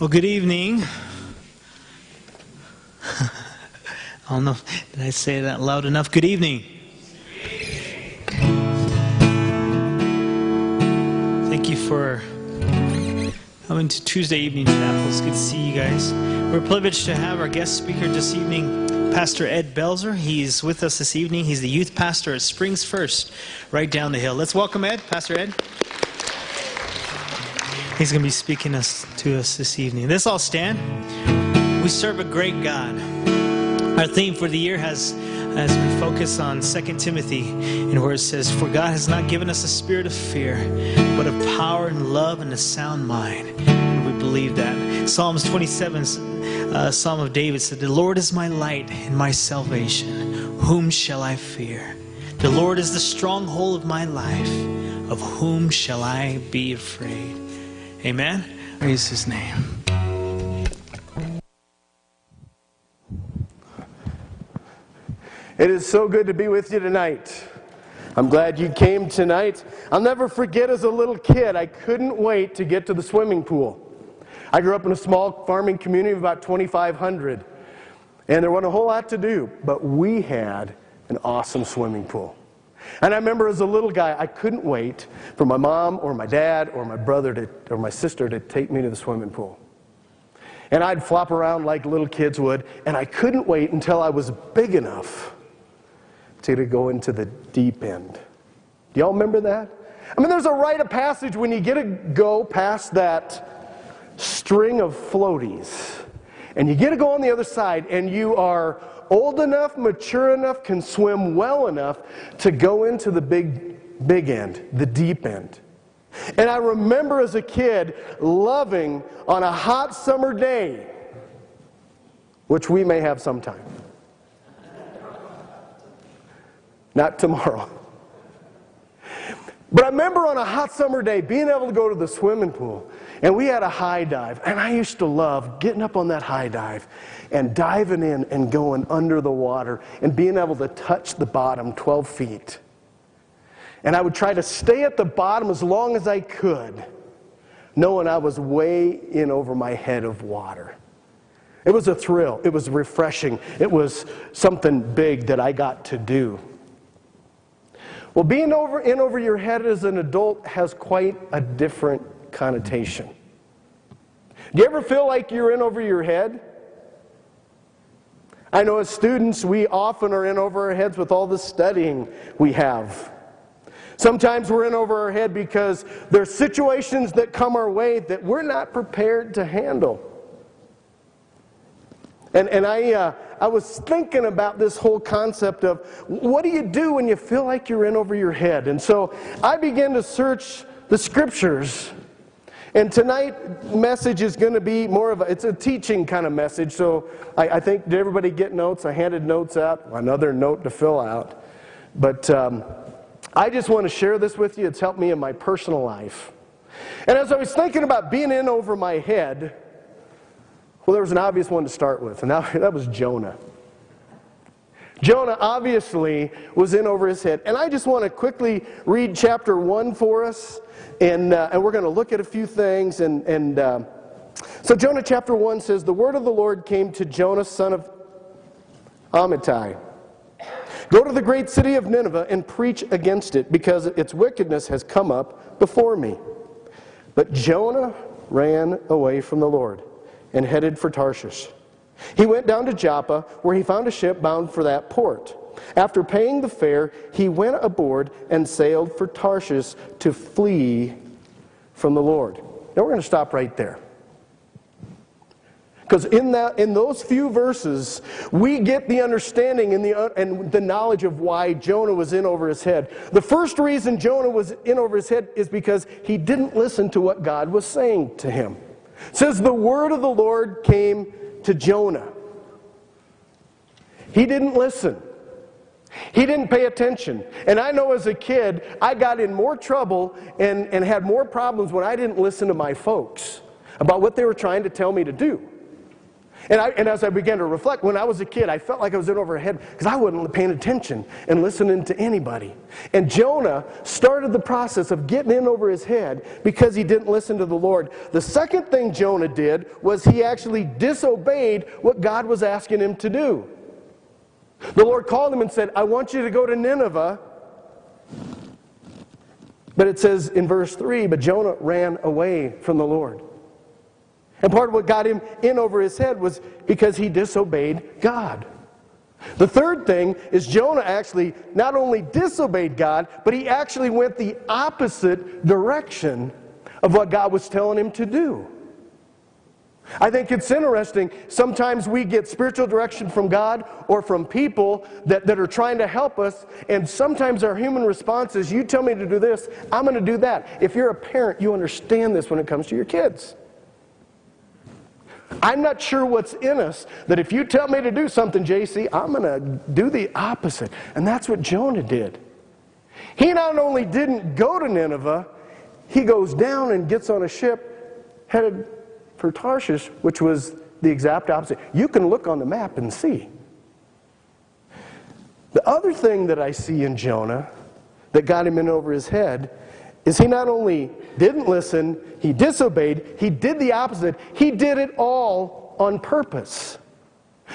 Well, good evening. I don't know, did I say that loud enough? Good evening. Thank you for coming to Tuesday evening chapel. It's good to see you guys. We're privileged to have our guest speaker this evening, Pastor Ed Belzer. He's with us this evening. He's the youth pastor at Springs First, right down the hill. Let's welcome Ed, Pastor Ed. He's going to be speaking to us this evening. Let's all stand. We serve a great God. Our theme for the year has been focused on 2 Timothy, and where it says, "For God has not given us a spirit of fear, but of power and love and a sound mind." And we believe that. Psalms 27, Psalm of David said, "The Lord is my light and my salvation. Whom shall I fear? The Lord is the stronghold of my life. Of whom shall I be afraid?" Amen. Praise his name. It is so good to be with you tonight. I'm glad you came tonight. I'll never forget as a little kid, I couldn't wait to get to the swimming pool. I grew up in a small farming community of about 2,500. And there wasn't a whole lot to do, but we had an awesome swimming pool. And I remember as a little guy, I couldn't wait for my mom or my dad or my brother or my sister to take me to the swimming pool. And I'd flop around like little kids would, and I couldn't wait until I was big enough to go into the deep end. Do y'all remember that? I mean, there's a rite of passage when you get to go past that string of floaties, and you get to go on the other side, and you are old enough, mature enough, can swim well enough to go into the big end, the deep end. And I remember as a kid loving on a hot summer day, which we may have sometime. Not tomorrow. But I remember on a hot summer day being able to go to the swimming pool, and we had a high dive, and I used to love getting up on that high dive and diving in and going under the water and being able to touch the bottom 12 feet. And I would try to stay at the bottom as long as I could, knowing I was way in over my head of water. It was a thrill. It was refreshing. It was something big that I got to do. Well, being in over your head as an adult has quite a different connotation. Do you ever feel like you're in over your head? I know as students, we often are in over our heads with all the studying we have. Sometimes we're in over our head because there's situations that come our way that we're not prepared to handle. And I was thinking about this whole concept of what do you do when you feel like you're in over your head? And so I began to search the scriptures. And tonight's message is going to be more of it's a teaching kind of message. So I think, did everybody get notes? I handed notes out, another note to fill out. But I just want to share this with you. It's helped me in my personal life. And as I was thinking about being in over my head, well, there was an obvious one to start with, and that was Jonah. Jonah obviously was in over his head. And I just want to quickly read chapter 1 for us, and we're going to look at a few things. So Jonah chapter 1 says, "The word of the Lord came to Jonah, son of Amittai. Go to the great city of Nineveh and preach against it, because its wickedness has come up before me." But Jonah ran away from the Lord and headed for Tarshish. He went down to Joppa, where he found a ship bound for that port. After paying the fare, he went aboard and sailed for Tarshish to flee from the Lord. Now we're going to stop right there. Because in those few verses, we get the understanding and the knowledge of why Jonah was in over his head. The first reason Jonah was in over his head is because he didn't listen to what God was saying to him. It says, "The word of the Lord came to Jonah." He didn't listen. He didn't pay attention. And I know as a kid, I got in more trouble and had more problems when I didn't listen to my folks about what they were trying to tell me to do. And as I began to reflect, when I was a kid, I felt like I was in over my head because I wasn't paying attention and listening to anybody. And Jonah started the process of getting in over his head because he didn't listen to the Lord. The second thing Jonah did was he actually disobeyed what God was asking him to do. The Lord called him and said, I want you to go to Nineveh. But it says in verse 3, but Jonah ran away from the Lord. And part of what got him in over his head was because he disobeyed God. The third thing is Jonah actually not only disobeyed God, but he actually went the opposite direction of what God was telling him to do. I think it's interesting, sometimes we get spiritual direction from God or from people that are trying to help us, and sometimes our human response is, you tell me to do this, I'm going to do that. If you're a parent, you understand this when it comes to your kids. I'm not sure what's in us that if you tell me to do something, JC, I'm going to do the opposite. And that's what Jonah did. He not only didn't go to Nineveh, he goes down and gets on a ship headed for Tarshish, which was the exact opposite. You can look on the map and see. The other thing that I see in Jonah that got him in over his head is he not only didn't listen, he disobeyed, he did the opposite. He did it all on purpose.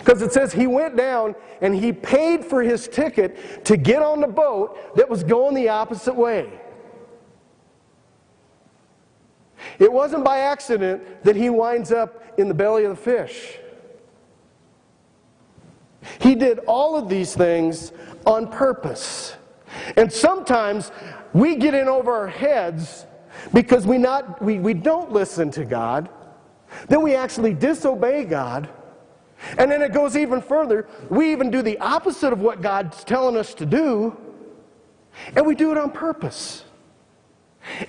Because it says he went down and he paid for his ticket to get on the boat that was going the opposite way. It wasn't by accident that he winds up in the belly of the fish. He did all of these things on purpose. And sometimes we get in over our heads because we don't listen to God. Then we actually disobey God. And then it goes even further. We even do the opposite of what God's telling us to do. And we do it on purpose.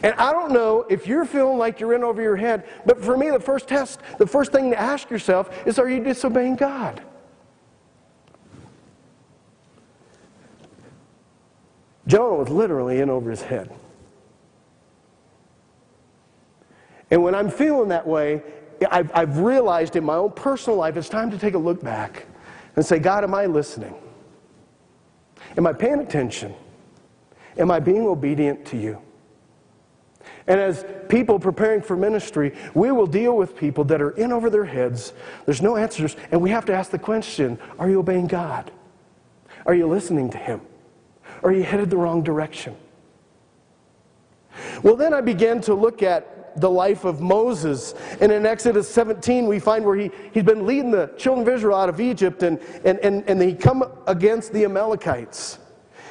And I don't know if you're feeling like you're in over your head, but for me the first thing to ask yourself is, are you disobeying God? Jonah was literally in over his head. And when I'm feeling that way, I've realized in my own personal life, it's time to take a look back and say, God, am I listening? Am I paying attention? Am I being obedient to you? And as people preparing for ministry, we will deal with people that are in over their heads. There's no answers, and we have to ask the question, are you obeying God? Are you listening to him? Or are you headed the wrong direction? Well, then I began to look at the life of Moses. And in Exodus 17, we find where he's been leading the children of Israel out of Egypt, and they come against the Amalekites.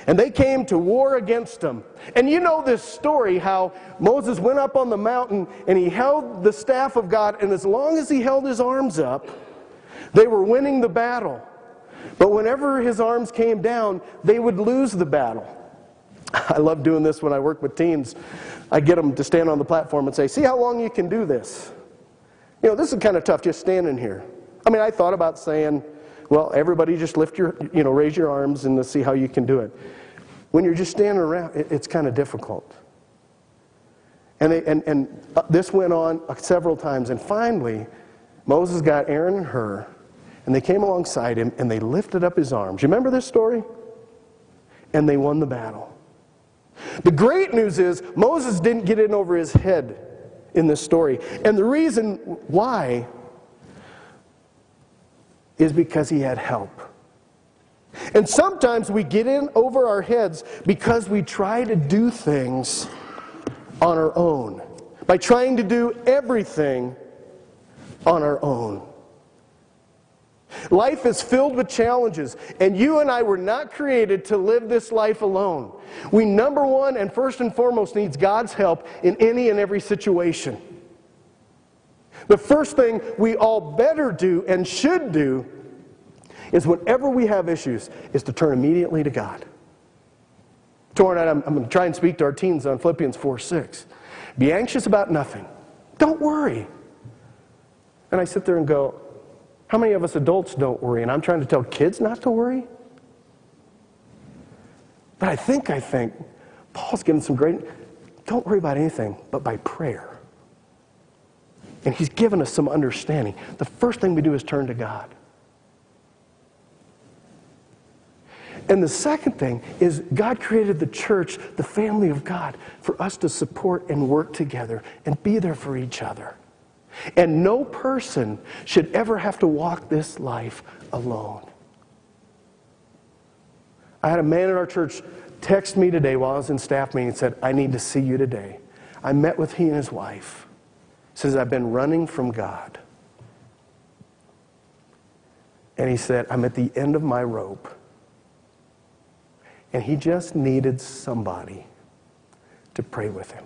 And they came to war against them. And you know this story, how Moses went up on the mountain, and he held the staff of God, and as long as he held his arms up, they were winning the battle. But whenever his arms came down, they would lose the battle. I love doing this when I work with teens. I get them to stand on the platform and say, see how long you can do this. You know, this is kind of tough just standing here. I mean, I thought about saying, well, everybody just raise your arms and let's see how you can do it. When you're just standing around, it's kind of difficult. And this went on several times. And finally, Moses got Aaron and Hur. And they came alongside him, and they lifted up his arms. You remember this story? And they won the battle. The great news is, Moses didn't get in over his head in this story. And the reason why is because he had help. And sometimes we get in over our heads because we try to do things on our own, by trying to do everything on our own. Life is filled with challenges, and you and I were not created to live this life alone. We, number one and first and foremost, needs God's help in any and every situation. The first thing we all better do and should do is whenever we have issues, is to turn immediately to God. Tomorrow night, I'm going to try and speak to our teens on Philippians 4:6. Be anxious about nothing. Don't worry. And I sit there and go, how many of us adults don't worry? And I'm trying to tell kids not to worry? But I think, Paul's giving some great, don't worry about anything but by prayer. and he's given us some understanding, the first thing we do is turn to God. And the second thing is God created the church, the family of God, for us to support and work together and be there for each other. And no person should ever have to walk this life alone. I had a man in our church text me today while I was in staff meeting and said, I need to see you today. I met with he and his wife. He says, I've been running from God. And he said, I'm at the end of my rope. And he just needed somebody to pray with him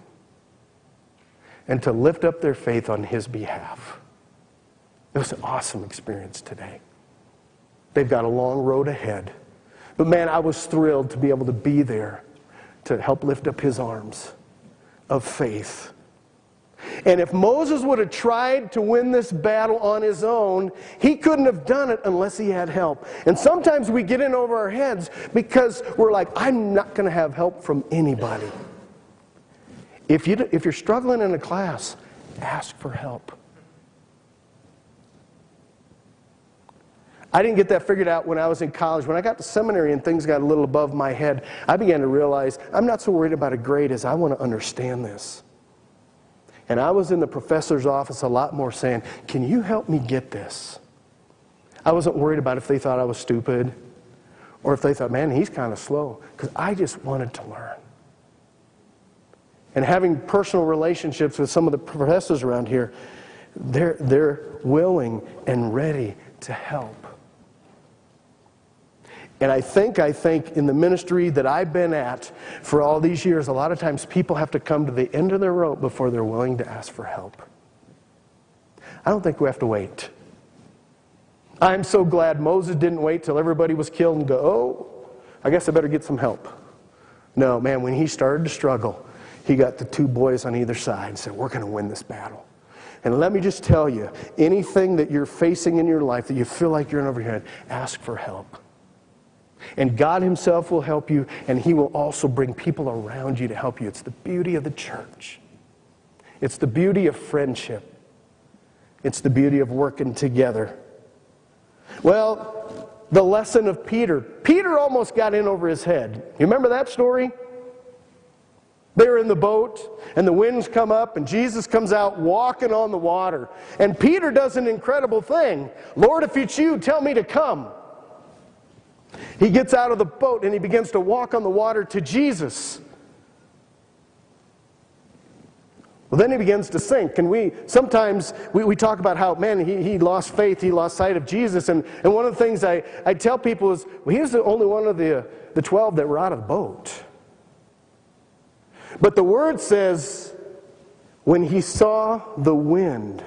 and to lift up their faith on his behalf. It was an awesome experience today. They've got a long road ahead. But man, I was thrilled to be able to be there to help lift up his arms of faith. And if Moses would have tried to win this battle on his own, he couldn't have done it unless he had help. And sometimes we get in over our heads because we're like, I'm not going to have help from anybody. If you're struggling in a class, ask for help. I didn't get that figured out when I was in college. When I got to seminary and things got a little above my head, I began to realize I'm not so worried about a grade as I want to understand this. And I was in the professor's office a lot more saying, can you help me get this? I wasn't worried about if they thought I was stupid or if they thought, man, he's kind of slow, because I just wanted to learn. And having personal relationships with some of the professors around here, they're willing and ready to help. And I think in the ministry that I've been at for all these years, a lot of times people have to come to the end of their rope before they're willing to ask for help. I don't think we have to wait. I'm so glad Moses didn't wait till everybody was killed and go, oh, I guess I better get some help. No, man, when he started to struggle, he got the two boys on either side and said, we're going to win this battle. And let me just tell you, anything that you're facing in your life that you feel like you're in over your head, ask for help. And God himself will help you, and he will also bring people around you to help you. It's the beauty of the church. It's the beauty of friendship. It's the beauty of working together. Well, the lesson of Peter. Peter almost got in over his head. You remember that story? They're in the boat, and the winds come up, and Jesus comes out walking on the water. And Peter does an incredible thing. Lord, if it's you, tell me to come. He gets out of the boat and he begins to walk on the water to Jesus. Well, then he begins to sink. And sometimes we talk about how, man, he lost faith, he lost sight of Jesus. And one of the things I tell people is, well, he was the only one of the 12 that were out of the boat. But the word says, when he saw the wind,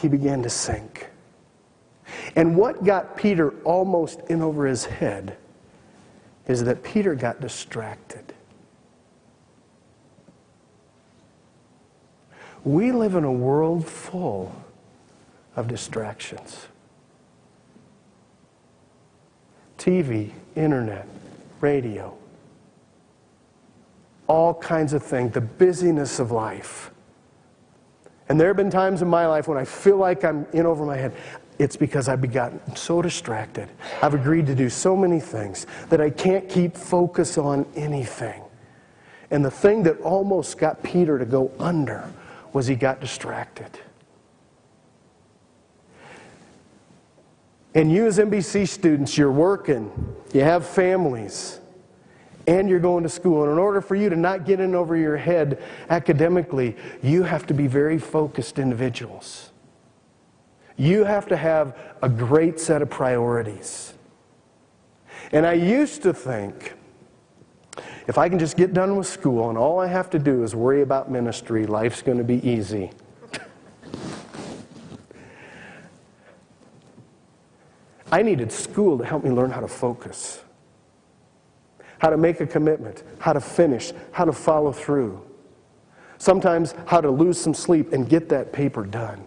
he began to sink. And what got Peter almost in over his head is that Peter got distracted. We live in a world full of distractions. TV, internet, radio, all kinds of things, the busyness of life. And there have been times in my life when I feel like I'm in over my head. It's because I've gotten so distracted. I've agreed to do so many things that I can't keep focus on anything. And the thing that almost got Peter to go under was he got distracted. And you as NBC students, you're working, you have families, and you're going to school. And in order for you to not get in over your head academically, you have to be very focused individuals. You have to have a great set of priorities. And I used to think, if I can just get done with school and all I have to do is worry about ministry, life's going to be easy. I needed school to help me learn how to focus, how to make a commitment, how to finish, how to follow through. Sometimes how to lose some sleep and get that paper done.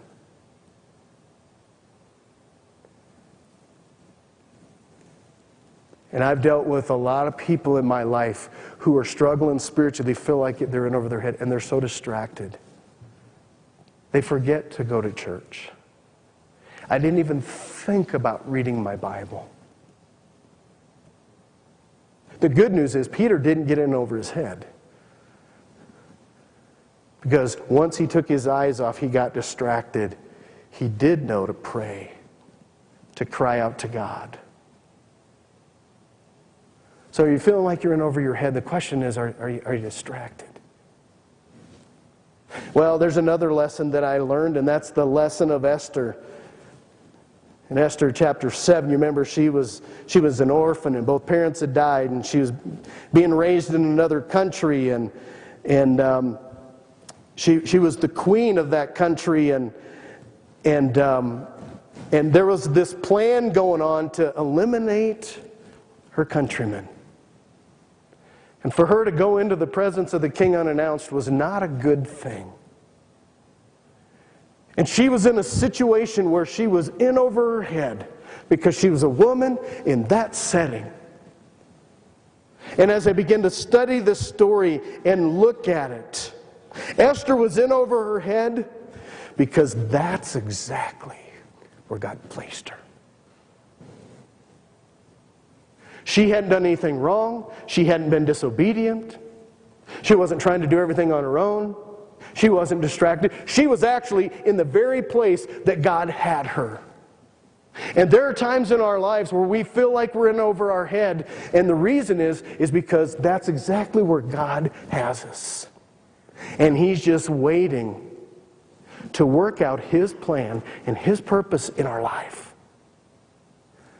And I've dealt with a lot of people in my life who are struggling spiritually, feel like they're in over their head, and they're so distracted. They forget to go to church. I didn't even think about reading my Bible. The good news is Peter didn't get in over his head. Because once he took his eyes off, he got distracted. He did know to pray, to cry out to God. So you're feeling like you're in over your head. The question is, are you distracted? Well, there's another lesson that I learned, and that's the lesson of Esther. In Esther chapter 7, you remember she was an orphan, and both parents had died, and she was being raised in another country, and she was the queen of that country, and there was this plan going on to eliminate her countrymen. And for her to go into the presence of the king unannounced was not a good thing. And she was in a situation where she was in over her head because she was a woman in that setting. And as I begin to study this story and look at it, Esther was in over her head because that's exactly where God placed her. She hadn't done anything wrong. She hadn't been disobedient. She wasn't trying to do everything on her own. She wasn't distracted. She was actually in the very place that God had her. And there are times in our lives where we feel like we're in over our head, and the reason is because that's exactly where God has us. And He's just waiting to work out His plan and His purpose in our life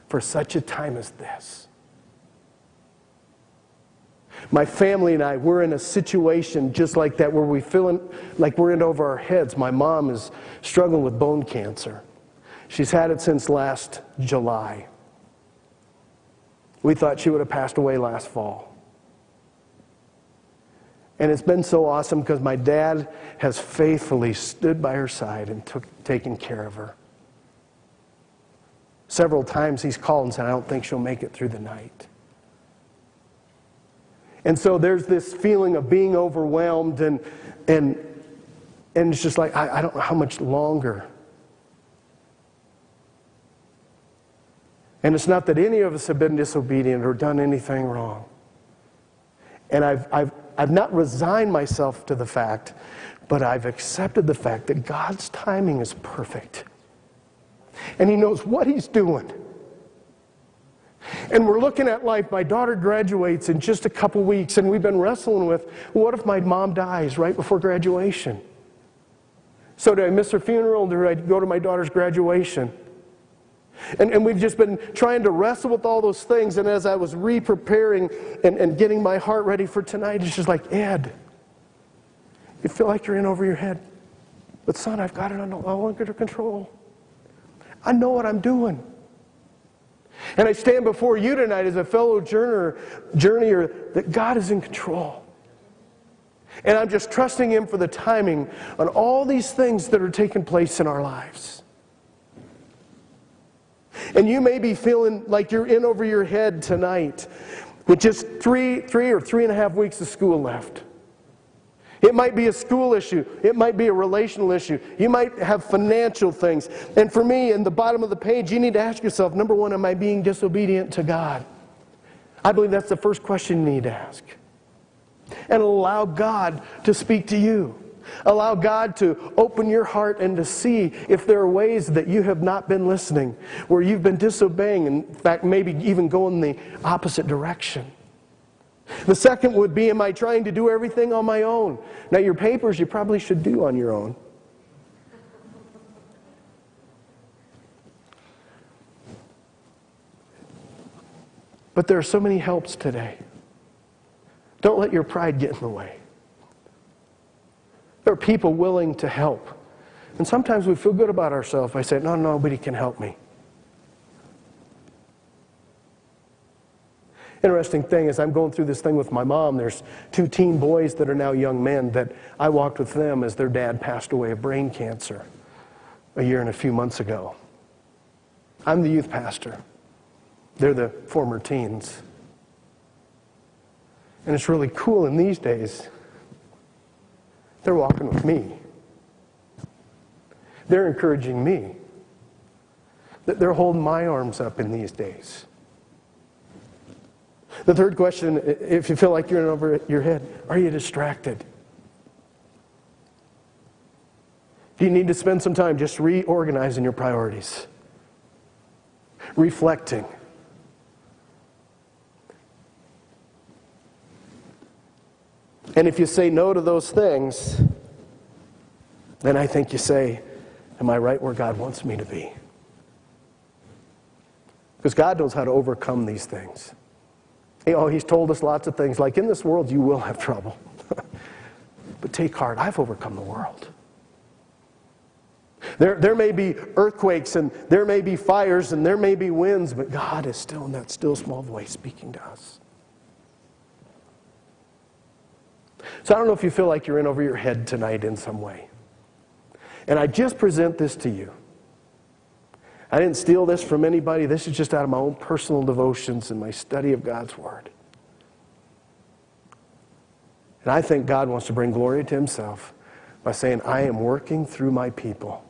for such a time as this. My family and I, we're in a situation just like that where we feel like we're in over our heads. My mom is struggling with bone cancer. She's had it since last July. We thought she would have passed away last fall. And it's been so awesome because my dad has faithfully stood by her side and taken care of her. Several times he's called and said, I don't think she'll make it through the night. And so there's this feeling of being overwhelmed, and it's just like, I don't know how much longer. And it's not that any of us have been disobedient or done anything wrong. And I've not resigned myself to the fact, but I've accepted the fact that God's timing is perfect. And He knows what He's doing. And we're looking at life. My daughter graduates in just a couple weeks, and we've been wrestling with, well, what if my mom dies right before graduation? So do I miss her funeral? Do I go to my daughter's graduation? And we've just been trying to wrestle with all those things, and as I was re-preparing and getting my heart ready for tonight, it's just like, Ed, you feel like you're in over your head. But son, I've got it all under control. I know what I'm doing. And I stand before you tonight as a fellow journeyer that God is in control. And I'm just trusting Him for the timing on all these things that are taking place in our lives. And you may be feeling like you're in over your head tonight with just three or 3.5 weeks of school left. It might be a school issue. It might be a relational issue. You might have financial things. And for me, in the bottom of the page, you need to ask yourself, number one, am I being disobedient to God? I believe that's the first question you need to ask. And allow God to speak to you. Allow God to open your heart and to see if there are ways that you have not been listening, where you've been disobeying, in fact, maybe even going the opposite direction. The second would be, am I trying to do everything on my own? Now, your papers you probably should do on your own. But there are so many helps today. Don't let your pride get in the way. There are people willing to help. And sometimes we feel good about ourselves by saying, no, nobody can help me. Interesting thing is I'm going through this thing with my mom. There's 2 teen boys that are now young men that I walked with them as their dad passed away of brain cancer a year and a few months ago. I'm the youth pastor. They're the former teens. And it's really cool in these days. They're walking with me. They're encouraging me. That they're holding my arms up in these days. The third question, if you feel like you're in over your head, are you distracted? Do you need to spend some time just reorganizing your priorities? Reflecting. And if you say no to those things, then I think you say, am I right where God wants me to be? Because God knows how to overcome these things. You know, He's told us lots of things, like in this world you will have trouble. But take heart, I've overcome the world. There may be earthquakes, and there may be fires, and there may be winds, but God is still in that still small voice speaking to us. So I don't know if you feel like you're in over your head tonight in some way. And I just present this to you. I didn't steal this from anybody. This is just out of my own personal devotions and my study of God's Word. And I think God wants to bring glory to Himself by saying, I am working through my people.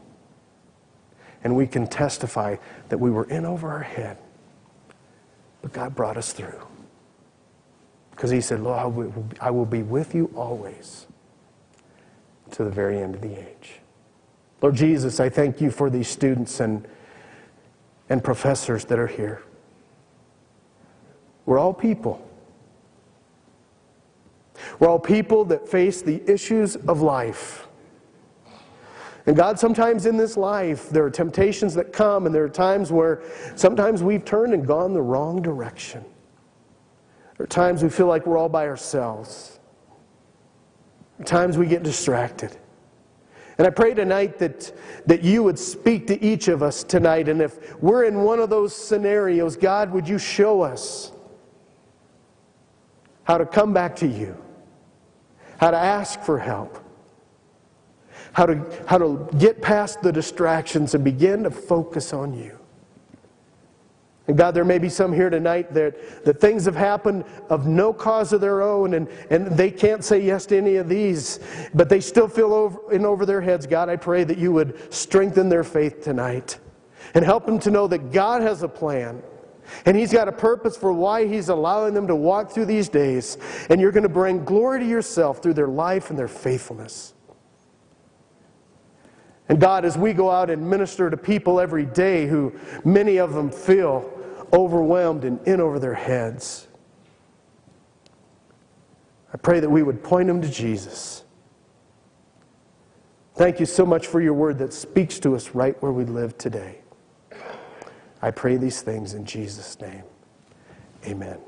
And we can testify that we were in over our head. But God brought us through. Because He said, Lord, I will be with you always to the very end of the age. Lord Jesus, I thank you for these students and professors that are here. We're all people. We're all people that face the issues of life. And God, sometimes in this life, there are temptations that come, and there are times where sometimes we've turned and gone the wrong direction. There are times we feel like we're all by ourselves. There are times we get distracted. And I pray tonight that you would speak to each of us tonight. And if we're in one of those scenarios, God, would you show us how to come back to you, how to ask for help, how to get past the distractions and begin to focus on you. And God, there may be some here tonight that things have happened of no cause of their own, and they can't say yes to any of these, but they still feel over their heads. God, I pray that you would strengthen their faith tonight and help them to know that God has a plan, and He's got a purpose for why He's allowing them to walk through these days, and you're going to bring glory to yourself through their life and their faithfulness. And God, as we go out and minister to people every day who many of them feel overwhelmed and in over their heads. I pray that we would point them to Jesus. Thank you so much for your word that speaks to us right where we live today. I pray these things in Jesus' name. Amen.